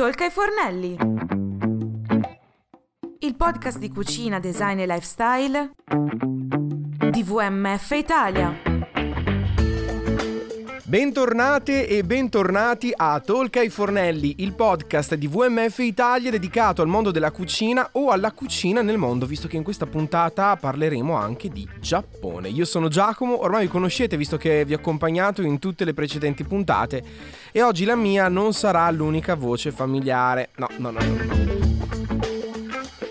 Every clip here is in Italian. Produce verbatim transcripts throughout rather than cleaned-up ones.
Talk ai Fornelli, il podcast di cucina, design e lifestyle di W M F Italia. Bentornate e bentornati a Talk ai Fornelli, il podcast di W M F Italia dedicato al mondo della cucina o alla cucina nel mondo, visto che in questa puntata parleremo anche di Giappone. Io sono Giacomo, ormai vi conoscete visto che vi ho accompagnato in tutte le precedenti puntate e oggi la mia non sarà l'unica voce familiare. No, no, no, no, no.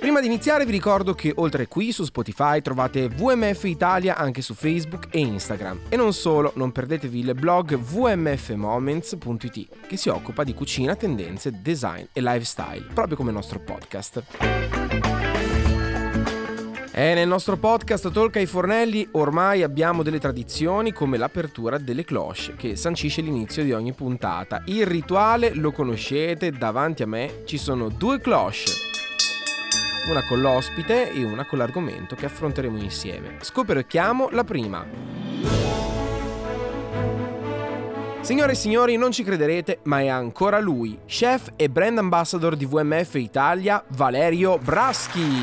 Prima di iniziare vi ricordo che oltre qui su Spotify trovate W M F Italia anche su Facebook e Instagram. E non solo, non perdetevi il blog w m f moments punto i t che si occupa di cucina, tendenze, design e lifestyle, proprio come il nostro podcast. E nel nostro podcast Talk ai Fornelli ormai abbiamo delle tradizioni come l'apertura delle cloche che sancisce l'inizio di ogni puntata. Il rituale lo conoscete, davanti a me ci sono due cloche. Una con l'ospite e una con l'argomento che affronteremo insieme. Scopriamo la prima. Signore e signori, non ci crederete, ma è ancora lui, chef e brand ambassador di W M F Italia, Valerio Braschi.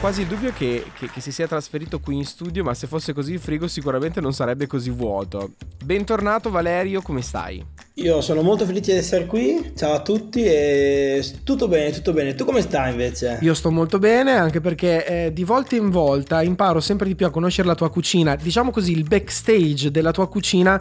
Quasi il dubbio che, che, che si sia trasferito qui in studio, ma se fosse così il frigo sicuramente non sarebbe così vuoto. Bentornato Valerio, come stai? Io sono molto felice di essere qui, ciao a tutti e tutto bene, tutto bene. Tu come stai invece? Io sto molto bene, anche perché eh, di volta in volta imparo sempre di più a conoscere la tua cucina, diciamo così il backstage della tua cucina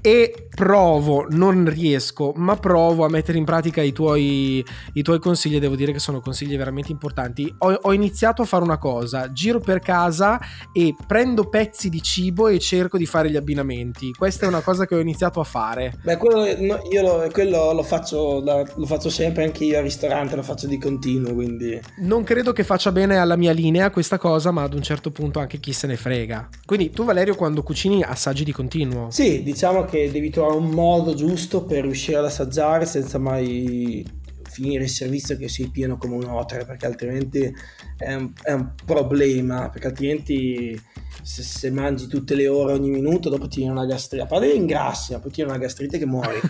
e provo, non riesco, ma provo a mettere in pratica i tuoi, i tuoi consigli e devo dire che sono consigli veramente importanti. Ho, ho iniziato a fare una cosa, giro per casa e prendo pezzi di cibo e cerco di fare gli abbinamenti. Questa è una cosa che ho iniziato a fare. Beh, quello no, io lo, quello lo faccio da, lo faccio sempre anche io al ristorante, lo faccio di continuo, quindi non credo che faccia bene alla mia linea questa cosa, ma ad un certo punto anche chi se ne frega. Quindi tu Valerio quando cucini assaggi di continuo? Sì, diciamo che devi trovare un modo giusto per riuscire ad assaggiare senza mai finire il servizio che sei pieno come un'otra, perché altrimenti è un, è un problema, perché altrimenti se, se mangi tutte le ore ogni minuto dopo ti viene una gastrite, a parte ingrassi, ma poi ti viene una gastrite che muori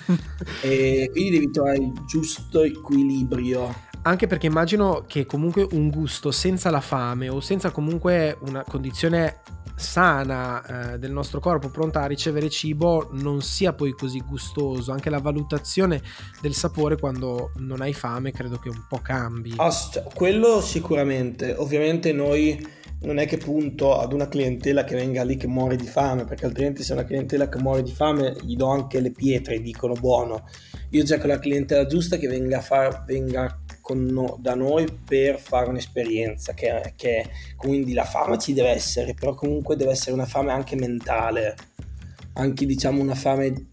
e quindi devi trovare il giusto equilibrio. Anche perché immagino che comunque un gusto senza la fame o senza comunque una condizione sana eh, del nostro corpo pronta a ricevere cibo non sia poi così gustoso. Anche la valutazione del sapore quando non hai fame credo che un po' cambi. Ass- quello sicuramente. Ovviamente noi non è che punto ad una clientela che venga lì che muore di fame, perché altrimenti se una clientela che muore di fame gli do anche le pietre e dicono buono. Io cerco la clientela giusta che venga a far, venga con no, da noi per fare un'esperienza che, che quindi la fame ci deve essere, però comunque deve essere una fame anche mentale, anche diciamo una fame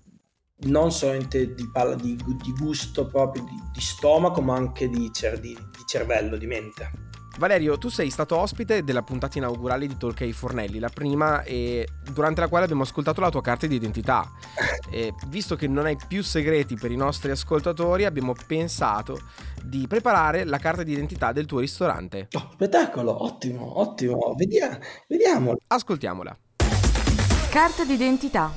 non solamente di, di, di gusto proprio di, di stomaco, ma anche di, cer, di, di cervello, di mente. Valerio, tu sei stato ospite della puntata inaugurale di Talk ai Fornelli, la prima, e durante la quale abbiamo ascoltato la tua carta di identità. E visto che non hai più segreti per i nostri ascoltatori, abbiamo pensato di preparare la carta di identità del tuo ristorante. Oh, spettacolo, ottimo, ottimo, vediamo, vediamola. Ascoltiamola. Carta d'identità.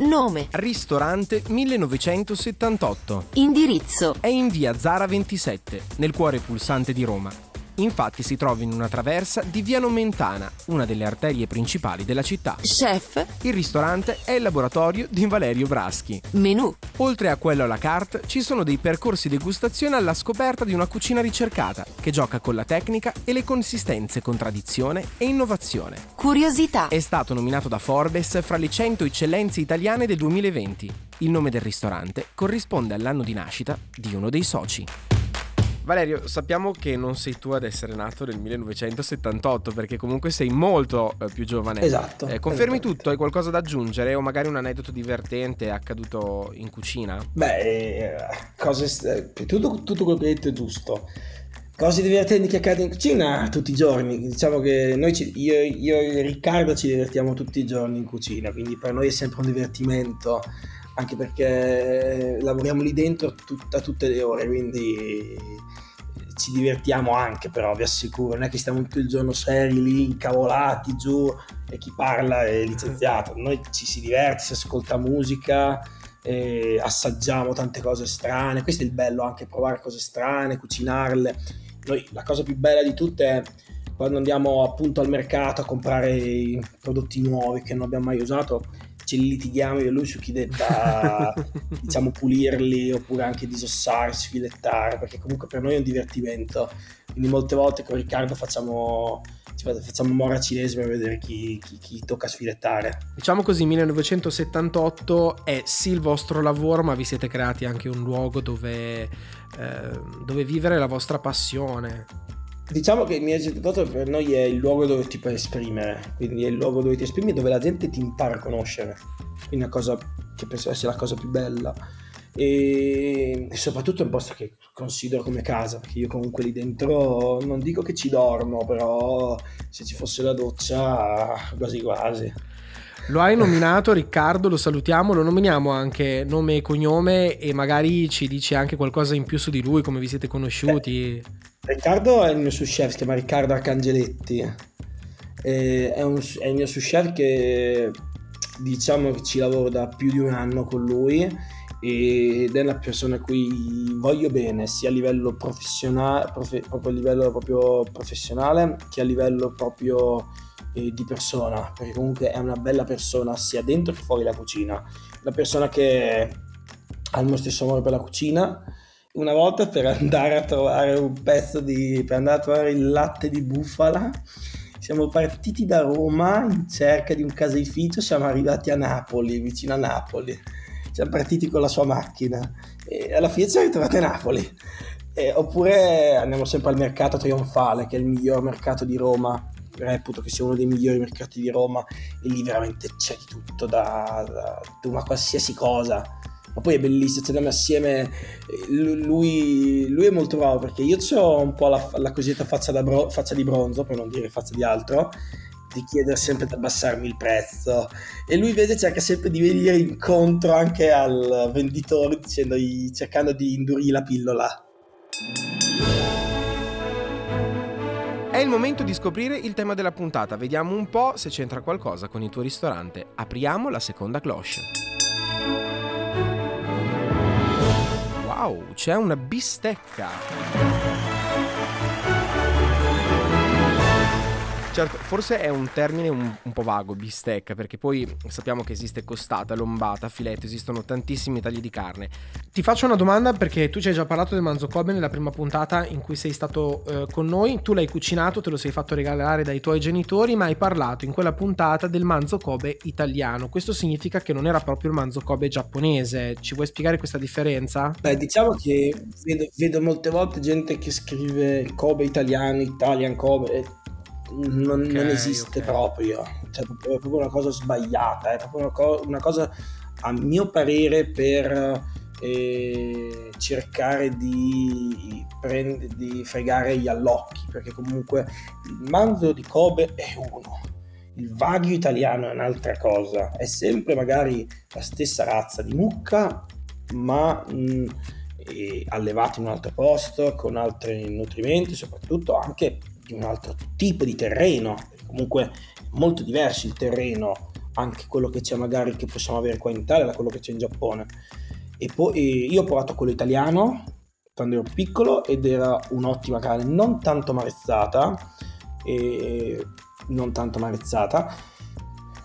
Nome: Ristorante millenovecentosettantotto. Indirizzo: è in via Zara ventisette, nel cuore pulsante di Roma. Infatti si trova in una traversa di via Nomentana, una delle arterie principali della città. Chef: il ristorante è il laboratorio di Valerio Braschi. Menù: oltre a quello à la carte ci sono dei percorsi degustazione alla scoperta di una cucina ricercata che gioca con la tecnica e le consistenze con tradizione e innovazione. Curiosità: è stato nominato da Forbes fra le cento eccellenze italiane del duemilaventi. Il nome del ristorante corrisponde all'anno di nascita di uno dei soci. Valerio, sappiamo che non sei tu ad essere nato nel millenovecentosettantotto, perché comunque sei molto più giovane. Esatto. Eh, confermi tutto? Hai qualcosa da aggiungere o magari un aneddoto divertente accaduto in cucina? Beh, cose, tutto, tutto quello che hai detto è giusto. Cose divertenti che accadono in cucina tutti i giorni. Diciamo che noi, ci, io, io e Riccardo ci divertiamo tutti i giorni in cucina, quindi per noi è sempre un divertimento. Anche perché lavoriamo lì dentro tutta, tutte le ore, quindi ci divertiamo anche, però vi assicuro, non è che stiamo tutto il giorno seri lì, incavolati giù e chi parla è licenziato. Noi ci si diverte, si ascolta musica, eh, assaggiamo tante cose strane. Questo è il bello, anche provare cose strane, cucinarle. Noi, la cosa più bella di tutte è quando andiamo appunto al mercato a comprare prodotti nuovi che non abbiamo mai usato, ci litighiamo io e lui su chi debba diciamo pulirli oppure anche disossare, sfilettare, perché comunque per noi è un divertimento. Quindi molte volte con Riccardo facciamo facciamo mora cinese per vedere chi, chi, chi tocca sfilettare. Diciamo così, millenovecentosettantotto è sì il vostro lavoro, ma vi siete creati anche un luogo dove, eh, dove vivere la vostra passione. Diciamo che il millenovecentosettantotto per noi è il luogo dove ti puoi esprimere, quindi è il luogo dove ti esprimi, dove la gente ti impara a conoscere, quindi è una cosa che penso sia la cosa più bella, e soprattutto è un posto che considero come casa, perché io comunque lì dentro non dico che ci dormo, però se ci fosse la doccia quasi quasi. Lo hai nominato Riccardo, lo salutiamo, lo nominiamo anche nome e cognome e magari ci dici anche qualcosa in più su di lui, come vi siete conosciuti. Eh, Riccardo è il mio sous chef, si chiama Riccardo Arcangeletti, eh, è, un, è il mio sous chef che diciamo che ci lavoro da più di un anno con lui ed è una persona a cui voglio bene sia a livello professionale, profe, proprio a livello proprio professionale che a livello proprio di persona, perché comunque è una bella persona sia dentro che fuori la cucina, una persona che ha il mio stesso amore per la cucina. Una volta per andare a trovare un pezzo di per andare a trovare il latte di bufala siamo partiti da Roma in cerca di un caseificio, siamo arrivati a Napoli, vicino a Napoli, siamo partiti con la sua macchina e alla fine ci siamo ritrovati a Napoli. E, oppure andiamo sempre al mercato trionfale, che è il miglior mercato di Roma, reputo che sia uno dei migliori mercati di Roma, e lì veramente c'è di tutto, da, da, da una qualsiasi cosa, ma poi è bellissimo, ci andiamo assieme, lui, lui è molto bravo perché io ho un po' la, la cosiddetta faccia, da bro, faccia di bronzo, per non dire faccia di altro, di chiedere sempre di abbassarmi il prezzo, e lui invece cerca sempre di venire incontro anche al venditore dicendogli, cercando di indurire la pillola. È il momento di scoprire il tema della puntata, vediamo un po' se c'entra qualcosa con il tuo ristorante. Apriamo la seconda cloche. Wow, c'è una bistecca! Certo, forse è un termine un, un po' vago, bistecca, perché poi sappiamo che esiste costata, lombata, filetto, esistono tantissimi tagli di carne. Ti faccio una domanda, perché tu ci hai già parlato del manzo Kobe nella prima puntata in cui sei stato eh, con noi, tu l'hai cucinato, te lo sei fatto regalare dai tuoi genitori, ma hai parlato in quella puntata del manzo Kobe italiano. Questo significa che non era proprio il manzo Kobe giapponese, ci vuoi spiegare questa differenza? Beh, diciamo che vedo, vedo molte volte gente che scrive Kobe italiano, Italian Kobe... E... Non, okay, non esiste, okay. proprio cioè, è proprio una cosa sbagliata, è proprio una, co- una cosa a mio parere per eh, cercare di, prend- di fregare gli allocchi, perché comunque il manzo di Kobe è uno, il wagyu italiano è un'altra cosa, è sempre magari la stessa razza di mucca ma mh, allevata in un altro posto con altri nutrimenti, soprattutto anche un altro tipo di terreno, comunque è molto diverso il terreno, anche quello che c'è magari che possiamo avere qua in Italia da quello che c'è in Giappone. E poi io ho provato quello italiano quando ero piccolo ed era un'ottima carne, non tanto marezzata e non tanto marezzata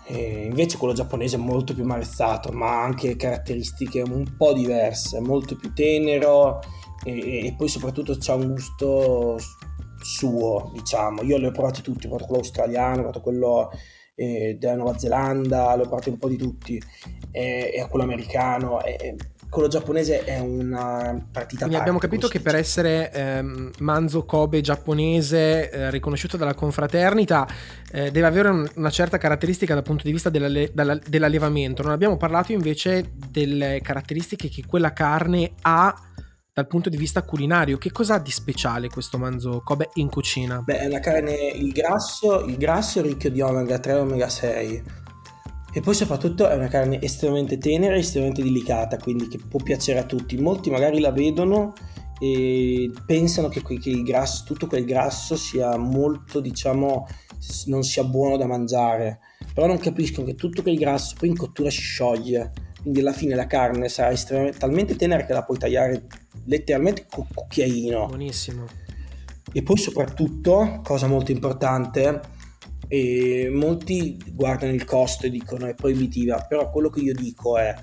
e invece quello giapponese è molto più marezzato, ma ha anche caratteristiche un po' diverse, molto più tenero e, e poi soprattutto c'ha un gusto suo, diciamo. Io le ho provati tutti, ho provato quello australiano, ho provato quello eh, della Nuova Zelanda, le ho provate un po' di tutti, e, e quello americano, e, e quello giapponese è una partita. Quindi parte, abbiamo capito che per essere ehm, manzo Kobe giapponese eh, riconosciuto dalla confraternita eh, deve avere un, una certa caratteristica dal punto di vista della, della, dell'allevamento. Non abbiamo parlato invece delle caratteristiche che quella carne ha dal punto di vista culinario. Che cosa ha di speciale questo manzo Kobe in cucina? Beh, è una carne, il grasso, il grasso è ricco di omega tre e omega sei e poi soprattutto è una carne estremamente tenera e estremamente delicata, quindi che può piacere a tutti. Molti magari la vedono e pensano che, che il grasso, tutto quel grasso sia molto, diciamo, non sia buono da mangiare, però non capiscono che tutto quel grasso poi in cottura si scioglie, quindi alla fine la carne sarà estremamente, talmente tenera che la puoi tagliare letteralmente con cucchiaino. Buonissimo. E poi soprattutto, cosa molto importante, e molti guardano il costo e dicono è proibitiva, però quello che io dico è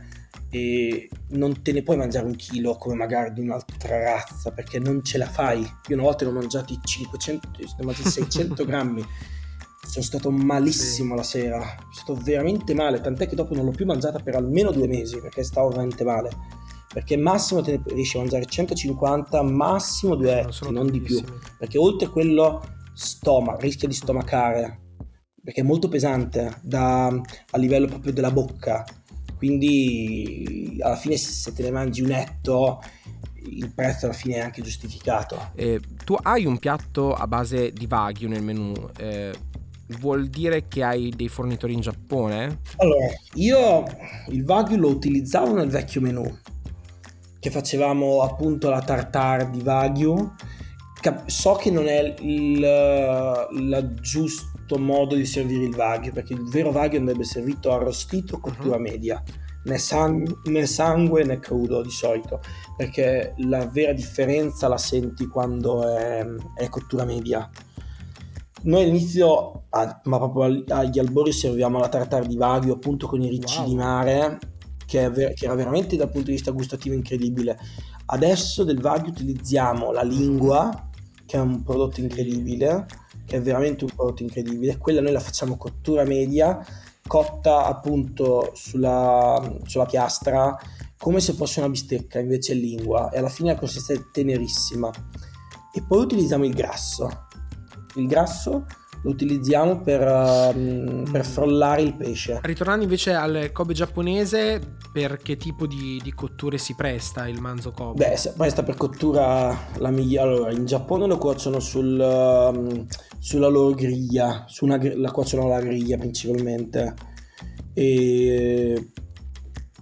e non te ne puoi mangiare un chilo come magari di un'altra razza, perché non ce la fai. Io una volta ne ho mangiati cinquecento, ne ho mangiati seicento grammi, sono stato malissimo, sì. La sera sono stato veramente male, tant'è che dopo non l'ho più mangiata per almeno due mesi perché stavo veramente male, perché massimo te ne riesci a mangiare centocinquanta, massimo due etti, non, non di più, perché oltre quello stoma, rischia di stomacare perché è molto pesante da, a livello proprio della bocca. Quindi alla fine se te ne mangi un etto il prezzo alla fine è anche giustificato. Eh, tu hai un piatto a base di wagyu nel menù, eh, vuol dire che hai dei fornitori in Giappone? Allora, io il wagyu lo utilizzavo nel vecchio menù, che facevamo appunto la tartare di wagyu. So che non è il la giusta modo di servire il wagyu, perché il vero wagyu andrebbe servito arrostito, cottura media, né, sang- né sangue né crudo di solito, perché la vera differenza la senti quando è, è cottura media. Noi all'inizio, ah, ma proprio agli albori, serviamo la tartare di wagyu appunto con i ricci, wow, di mare, che, è ver- che era veramente dal punto di vista gustativo incredibile. Adesso del wagyu utilizziamo la lingua, che è un prodotto incredibile, che è veramente un prodotto incredibile. Quella noi la facciamo cottura media, cotta appunto sulla, sulla piastra come se fosse una bistecca, invece è lingua, e alla fine la consistenza è tenerissima. E poi utilizziamo il grasso il grasso lo utilizziamo per, um, per frollare il pesce. Ritornando invece al Kobe giapponese, per che tipo di, di cotture si presta il manzo Kobe? Beh, si presta per cottura la migliore. Allora, in Giappone lo cuociono sul, um, sulla loro griglia, su una, la cuociono alla griglia principalmente, e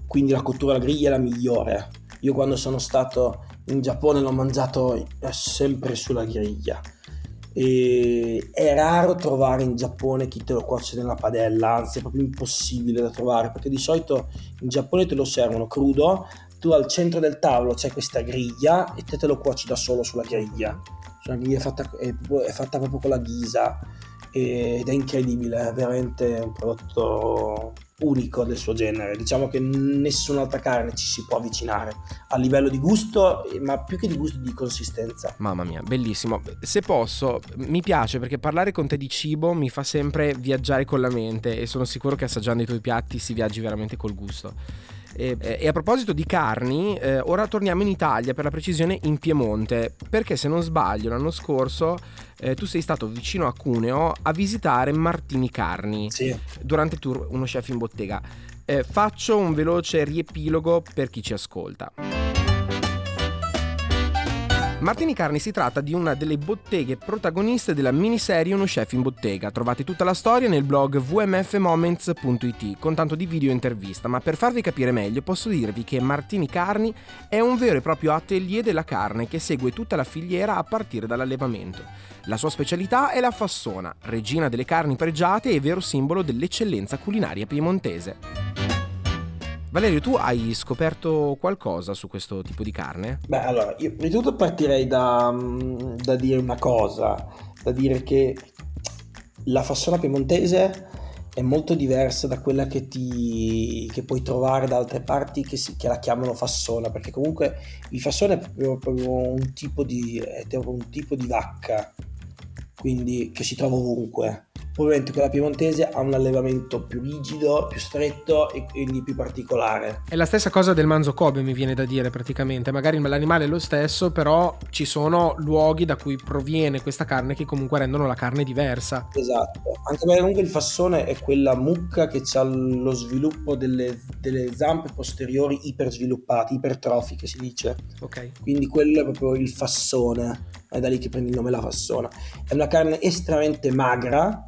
quindi la cottura alla griglia è la migliore. Io quando sono stato in Giappone l'ho mangiato sempre sulla griglia. E è raro trovare in Giappone chi te lo cuoce nella padella, anzi è proprio impossibile da trovare, perché di solito in Giappone te lo servono crudo, tu al centro del tavolo c'è questa griglia e te te lo cuoci da solo sulla griglia. Cioè, la griglia è fatta, è, è fatta proprio con la ghisa, ed è incredibile, è veramente un prodotto unico del suo genere. Diciamo che nessun'altra carne ci si può avvicinare a livello di gusto, ma più che di gusto di consistenza. Mamma mia, bellissimo. Se posso, mi piace perché parlare con te di cibo mi fa sempre viaggiare con la mente, e sono sicuro che assaggiando i tuoi piatti si viaggi veramente col gusto. E, e a proposito di carni, eh, ora torniamo in Italia, per la precisione in Piemonte, perché se non sbaglio l'anno scorso eh, tu sei stato vicino a Cuneo a visitare Martini Carni, sì, durante il tour Uno Chef in Bottega. Eh, faccio un veloce riepilogo per chi ci ascolta. Martini Carni si tratta di una delle botteghe protagoniste della miniserie Uno Chef in Bottega. Trovate tutta la storia nel blog w m f moments punto i t con tanto di video e intervista, ma per farvi capire meglio posso dirvi che Martini Carni è un vero e proprio atelier della carne che segue tutta la filiera a partire dall'allevamento. La sua specialità è la fassona, regina delle carni pregiate e vero simbolo dell'eccellenza culinaria piemontese. Valerio, tu hai scoperto qualcosa su questo tipo di carne? Beh, allora, io prima di tutto partirei da, da dire una cosa, da dire che la fassona piemontese è molto diversa da quella che ti che puoi trovare da altre parti che, si, che la chiamano fassona, perché comunque il fassone è proprio, proprio un tipo di è proprio un tipo di vacca, quindi che si trova ovunque. Ovviamente quella piemontese ha un allevamento più rigido, più stretto e quindi più particolare. È la stessa cosa del manzo Kobe, mi viene da dire, praticamente. Magari l'animale è lo stesso, però ci sono luoghi da cui proviene questa carne che comunque rendono la carne diversa. Esatto, anche perché comunque il fassone è quella mucca che ha lo sviluppo delle, delle zampe posteriori ipersviluppate, ipertrofiche si dice. Ok. Quindi quello è proprio il fassone, è da lì che prende il nome la fassona. È una carne estremamente magra,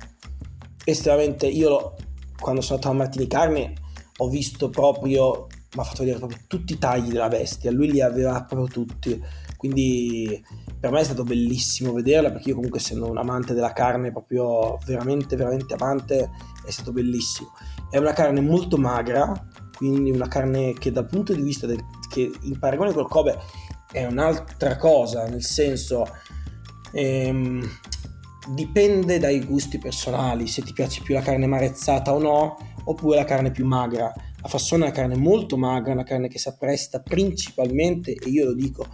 estremamente, io lo, quando sono andato a Martini Carni ho visto proprio mi ha fatto vedere proprio tutti i tagli della bestia, lui li aveva proprio tutti, quindi per me è stato bellissimo vederla, perché io comunque essendo un amante della carne, proprio veramente veramente amante, è stato bellissimo. È una carne molto magra, quindi una carne che dal punto di vista del, che in paragone col Kobe è un'altra cosa, nel senso ehm, dipende dai gusti personali, se ti piace più la carne marezzata o no, oppure la carne più magra. La fassona è una carne molto magra, una carne che si appresta principalmente, e io lo dico,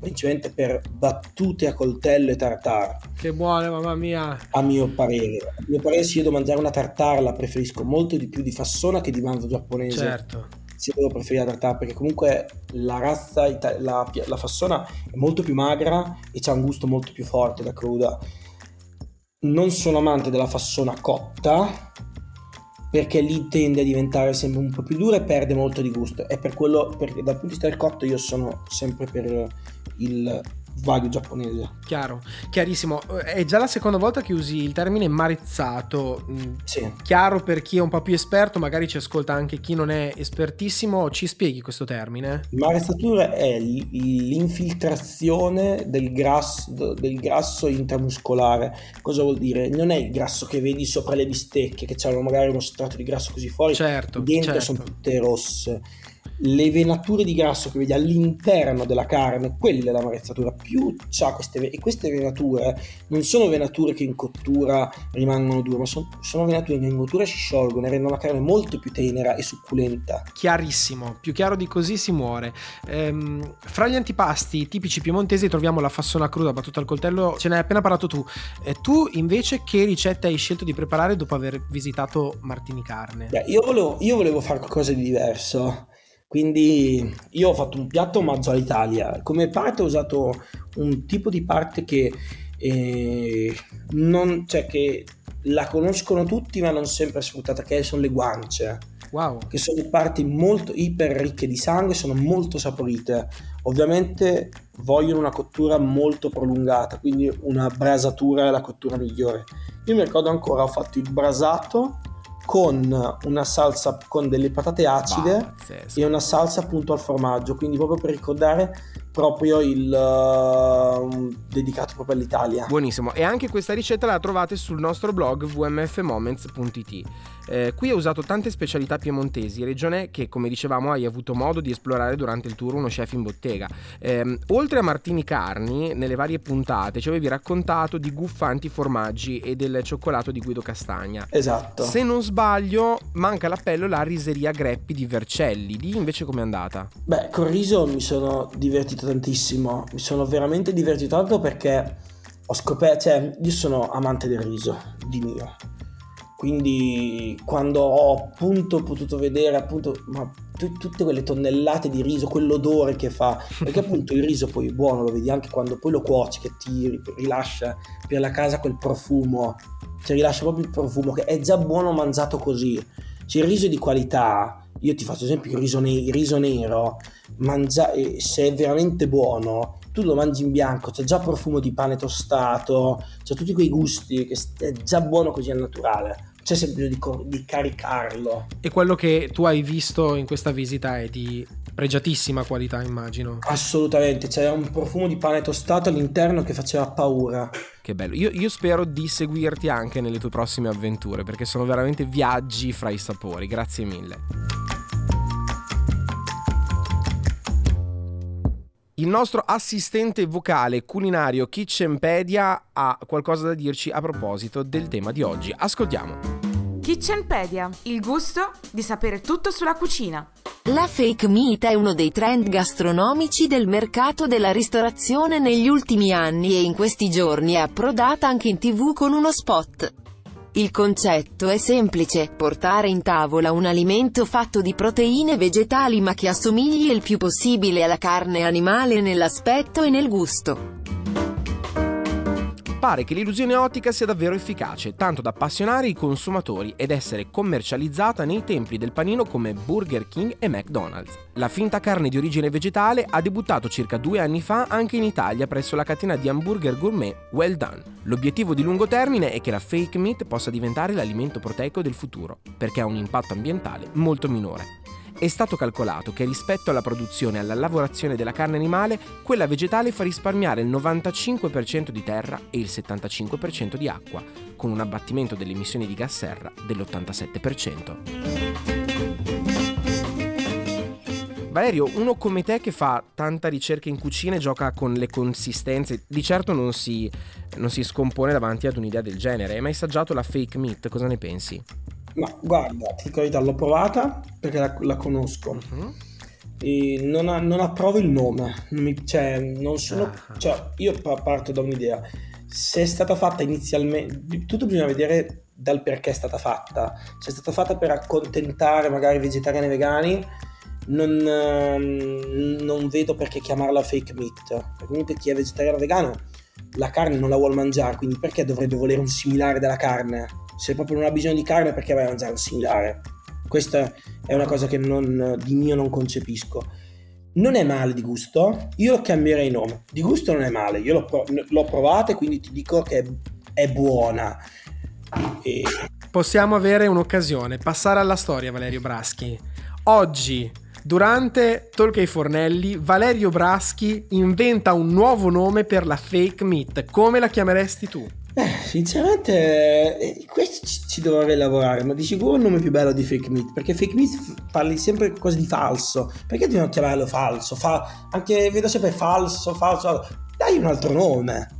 principalmente per battute a coltello e tartare. Che buone, mamma mia! A mio parere, a mio parere se io devo mangiare una tartare la preferisco molto di più di fassona che di manzo giapponese. Certo. Se devo preferire la tartare, perché comunque la razza, la, la fassona è molto più magra e c'ha un gusto molto più forte da cruda. Non sono amante della fassona cotta, perché lì tende a diventare sempre un po' più dura e perde molto di gusto. È per quello, perché dal punto di vista del cotto io sono sempre per il wagyu giapponese. Chiaro, chiarissimo. È già la seconda volta che usi il termine marezzato. Sì. Chiaro per chi è un po' più esperto, magari ci ascolta anche chi non è espertissimo. Ci spieghi questo termine? Marezzatura è l'infiltrazione del grasso, del grasso intramuscolare. Cosa vuol dire? Non è il grasso che vedi sopra le bistecche, che c'hanno magari uno strato di grasso così fuori, certo, dentro certo. Sono tutte rosse. Le venature di grasso che vedi all'interno della carne, quella è l'amarezzatura. Più c'ha queste, e queste venature non sono venature che in cottura rimangono dure, ma sono, sono venature che in cottura si sciolgono e rendono la carne molto più tenera e succulenta. Chiarissimo, più chiaro di così si muore. Ehm, fra gli antipasti tipici piemontesi troviamo la fassona cruda battuta al coltello, ce ne hai appena parlato tu. E tu invece che ricetta hai scelto di preparare dopo aver visitato Martini Carne? Beh, io volevo, io volevo fare qualcosa di diverso. Quindi io ho fatto un piatto omaggio all'Italia. Come parte ho usato un tipo di parte che eh, non, cioè che la conoscono tutti ma non sempre sfruttata, che sono le guance. Wow. Che sono parti molto iper ricche di sangue, sono molto saporite. Ovviamente vogliono una cottura molto prolungata, quindi una brasatura è la cottura migliore. Io mi ricordo ancora, ho fatto il brasato con una salsa con delle patate acide, bah, e una salsa appunto al formaggio, quindi proprio per ricordare proprio il uh, dedicato proprio all'Italia. Buonissimo. E anche questa ricetta la trovate sul nostro blog w m f moments punto i t. eh, qui ho usato tante specialità piemontesi, regione che come dicevamo hai avuto modo di esplorare durante il tour Uno Chef in Bottega. Eh, oltre a Martini Carni, nelle varie puntate ci avevi raccontato di Guffanti formaggi e del cioccolato di Guido Castagna. Esatto. Se non sbaglio manca l'appello la Riseria Greppi di Vercelli. Lì invece com'è andata? Beh, col riso mi sono divertito tantissimo, mi sono veramente divertito tanto, perché ho scoperto, cioè io sono amante del riso di mio, quindi quando ho appunto potuto vedere appunto ma t- tutte quelle tonnellate di riso, quell'odore che fa, perché appunto il riso poi è buono, lo vedi anche quando poi lo cuoci che ti rilascia per la casa quel profumo, cioè rilascia proprio il profumo che è già buono mangiato così. Cioè il riso di qualità, io ti faccio esempio il riso, ne- il riso nero, mangia- se è veramente buono tu lo mangi in bianco, c'è già profumo di pane tostato, c'è tutti quei gusti, che è già buono così al naturale, c'è sempre bisogno di, di caricarlo. E quello che tu hai visto in questa visita è di pregiatissima qualità, immagino. Assolutamente, c'era un profumo di pane tostato all'interno che faceva paura. Che bello, io, io spero di seguirti anche nelle tue prossime avventure, perché sono veramente viaggi fra i sapori. Grazie mille. Il nostro assistente vocale culinario Kitchenpedia ha qualcosa da dirci a proposito del tema di oggi. Ascoltiamo. Kitchenpedia, il gusto di sapere tutto sulla cucina. La fake meat è uno dei trend gastronomici del mercato della ristorazione negli ultimi anni e in questi giorni è approdata anche in tivù con uno spot. Il concetto è semplice, portare in tavola un alimento fatto di proteine vegetali ma che assomigli il più possibile alla carne animale nell'aspetto e nel gusto. Pare che l'illusione ottica sia davvero efficace, tanto da appassionare i consumatori ed essere commercializzata nei templi del panino come Burger King e McDonald's. La finta carne di origine vegetale ha debuttato circa due anni fa anche in Italia presso la catena di hamburger gourmet Well Done. L'obiettivo di lungo termine è che la fake meat possa diventare l'alimento proteico del futuro, perché ha un impatto ambientale molto minore. È stato calcolato che rispetto alla produzione e alla lavorazione della carne animale, quella vegetale fa risparmiare il novantacinque per cento di terra e il settantacinque per cento di acqua, con un abbattimento delle emissioni di gas serra dell'ottantasette per cento. Valerio, uno come te che fa tanta ricerca in cucina e gioca con le consistenze, di certo non si, non si scompone davanti ad un'idea del genere. Hai mai assaggiato la fake meat? Cosa ne pensi? Ma guarda, ti dico, l'ho provata perché la, la conosco. Uh-huh. E non, ha, non approvo il nome. Non mi, cioè, non sono, uh-huh. cioè, io parto da un'idea. Se è stata fatta inizialmente, tutto bisogna vedere dal perché è stata fatta. Se è stata fatta per accontentare magari vegetariani e vegani, Non, non vedo perché chiamarla fake meat, perché comunque chi è vegetariano o vegano la carne non la vuole mangiare, quindi perché dovrebbe volere un similare della carne? Se proprio non ha bisogno di carne, perché vai a mangiare un similare? Questa è una cosa che non, di mio non concepisco. Non è male di gusto, io cambierei nome, di gusto non è male, io l'ho, prov- l'ho provata e quindi ti dico che è, è buona. E... possiamo avere un'occasione, passare alla storia, Valerio Braschi. Oggi, durante Talk ai Fornelli, Valerio Braschi inventa un nuovo nome per la fake meat. Come la chiameresti tu? Eh, sinceramente, eh, questo ci, ci dovrei lavorare, ma di sicuro è il nome più bello di fake meat, perché fake meat parli sempre di qualcosa di falso. Perché dobbiamo chiamarlo falso? Fa- anche vedo sempre falso, falso, falso. Dai un altro nome.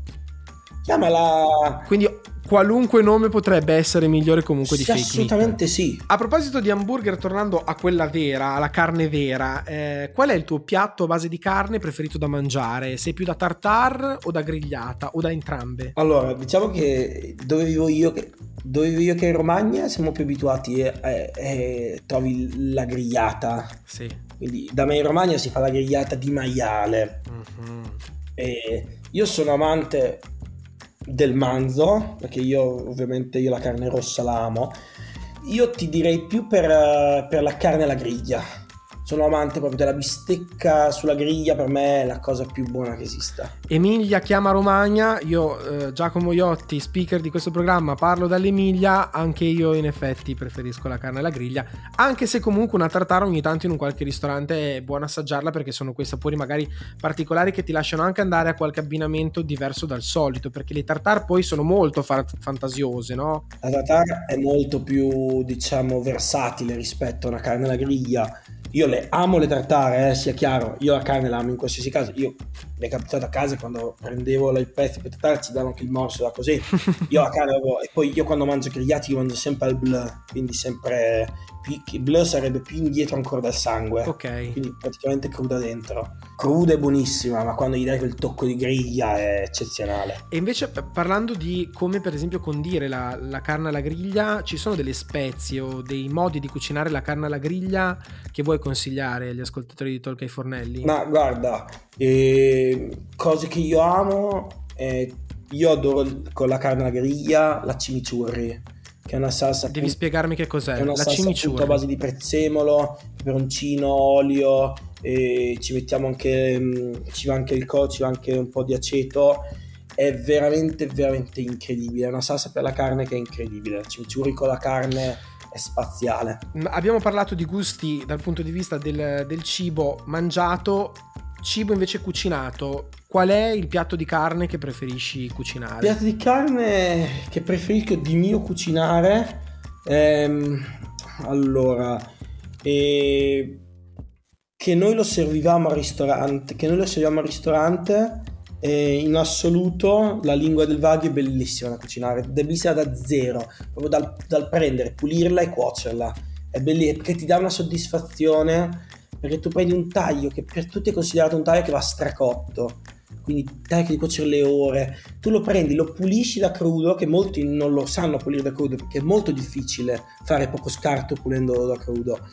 Chiamala... quindi... qualunque nome potrebbe essere migliore comunque di sì, fake meat. Assolutamente sì. A proposito di hamburger, tornando a quella vera, alla carne vera, eh, qual è il tuo piatto a base di carne preferito da mangiare? Sei più da tartare o da grigliata o da entrambe? Allora, diciamo che dove vivo io, che, dove vivo io che in Romagna siamo più abituati e, e, e trovi la grigliata. Sì. Quindi da me in Romagna si fa la grigliata di maiale. Mm-hmm. E io sono amante del manzo, perché io ovviamente io la carne rossa la amo. Io ti direi più per, per la carne alla griglia. Sono amante proprio della bistecca sulla griglia, per me è la cosa più buona che esista. Emilia chiama Romagna, io eh, Giacomo Iotti, speaker di questo programma, parlo dall'Emilia, anche io in effetti preferisco la carne alla griglia, anche se comunque una tartara ogni tanto in un qualche ristorante è buona assaggiarla, perché sono quei sapori magari particolari che ti lasciano anche andare a qualche abbinamento diverso dal solito, perché le tartare poi sono molto far- fantasiose, no? La tartara è molto più, diciamo, versatile rispetto a una carne alla griglia. Io le amo le tartare, eh, sia chiaro, io la carne la amo in qualsiasi caso. Io mi è capitato a casa quando prendevo il pezzo per tartare ci davano anche il morso da così. Io la carne avevo, e poi io quando mangio grigliati io mangio sempre al bleu, quindi sempre il bleu sarebbe più indietro ancora dal sangue. Ok. Quindi praticamente cruda dentro. Cruda è buonissima, ma quando gli dai quel tocco di griglia è eccezionale. E invece parlando di come per esempio condire la, la carne alla griglia, ci sono delle spezie o dei modi di cucinare la carne alla griglia che vuoi consigliare agli ascoltatori di Talk ai Fornelli? Ma guarda, eh, cose che io amo, eh, io adoro con la carne alla griglia la chimichurri, che è una salsa. Devi pun- spiegarmi che cos'è? È una la salsa a base di prezzemolo, peperoncino, olio, e ci mettiamo anche mh, ci va anche il co, ci va anche un po' di aceto. È veramente veramente incredibile, è una salsa per la carne che è incredibile. La chimichurri con la carne è spaziale. Abbiamo parlato di gusti dal punto di vista del, del cibo mangiato, cibo invece cucinato. Qual è il piatto di carne che preferisci cucinare? Il piatto di carne che preferisco di mio cucinare ehm, allora eh, che noi lo servivamo al ristorante che noi lo serviamo al ristorante eh, in assoluto la lingua del wagyu è bellissima da cucinare, bellissima da zero, proprio dal, dal prendere, pulirla e cuocerla. È bellissima perché ti dà una soddisfazione, perché tu prendi un taglio che per tutti è considerato un taglio che va stracotto, quindi taglio di cuocere le ore, tu lo prendi, lo pulisci da crudo, che molti non lo sanno pulire da crudo perché è molto difficile fare poco scarto pulendolo da crudo.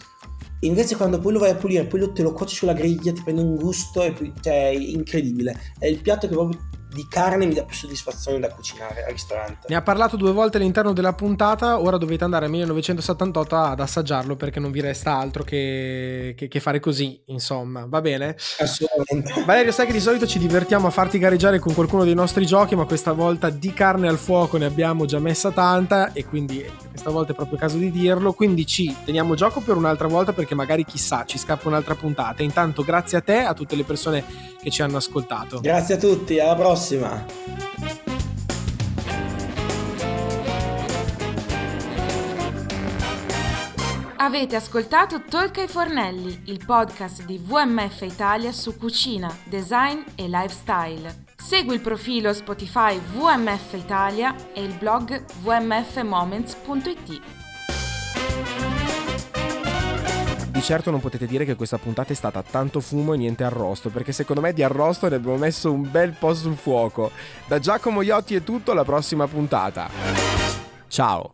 Invece quando poi lo vai a pulire, poi lo, te lo cuoci sulla griglia, ti prende un gusto, e, cioè, incredibile. È il piatto che proprio di carne mi dà più soddisfazione da cucinare al ristorante. Ne ha parlato due volte all'interno della puntata, ora dovete andare al millenovecentosettantotto ad assaggiarlo perché non vi resta altro che, che, che fare così, insomma, va bene? Assolutamente. Valerio, sai che di solito ci divertiamo a farti gareggiare con qualcuno dei nostri giochi, ma questa volta di carne al fuoco ne abbiamo già messa tanta e quindi questa volta è proprio caso di dirlo, quindi ci teniamo gioco per un'altra volta perché magari chissà ci scappa un'altra puntata. Intanto grazie a te, a tutte le persone che ci hanno ascoltato. Grazie a tutti, alla prossima. Avete ascoltato Talk ai Fornelli, il podcast di W M F Italia su cucina, design e lifestyle. Segui il profilo Spotify W M F Italia e il blog w m f moments punto i t. Di certo non potete dire che questa puntata è stata tanto fumo e niente arrosto, perché secondo me di arrosto ne abbiamo messo un bel po' sul fuoco. Da Giacomo Iotti è tutto, alla prossima puntata. Ciao!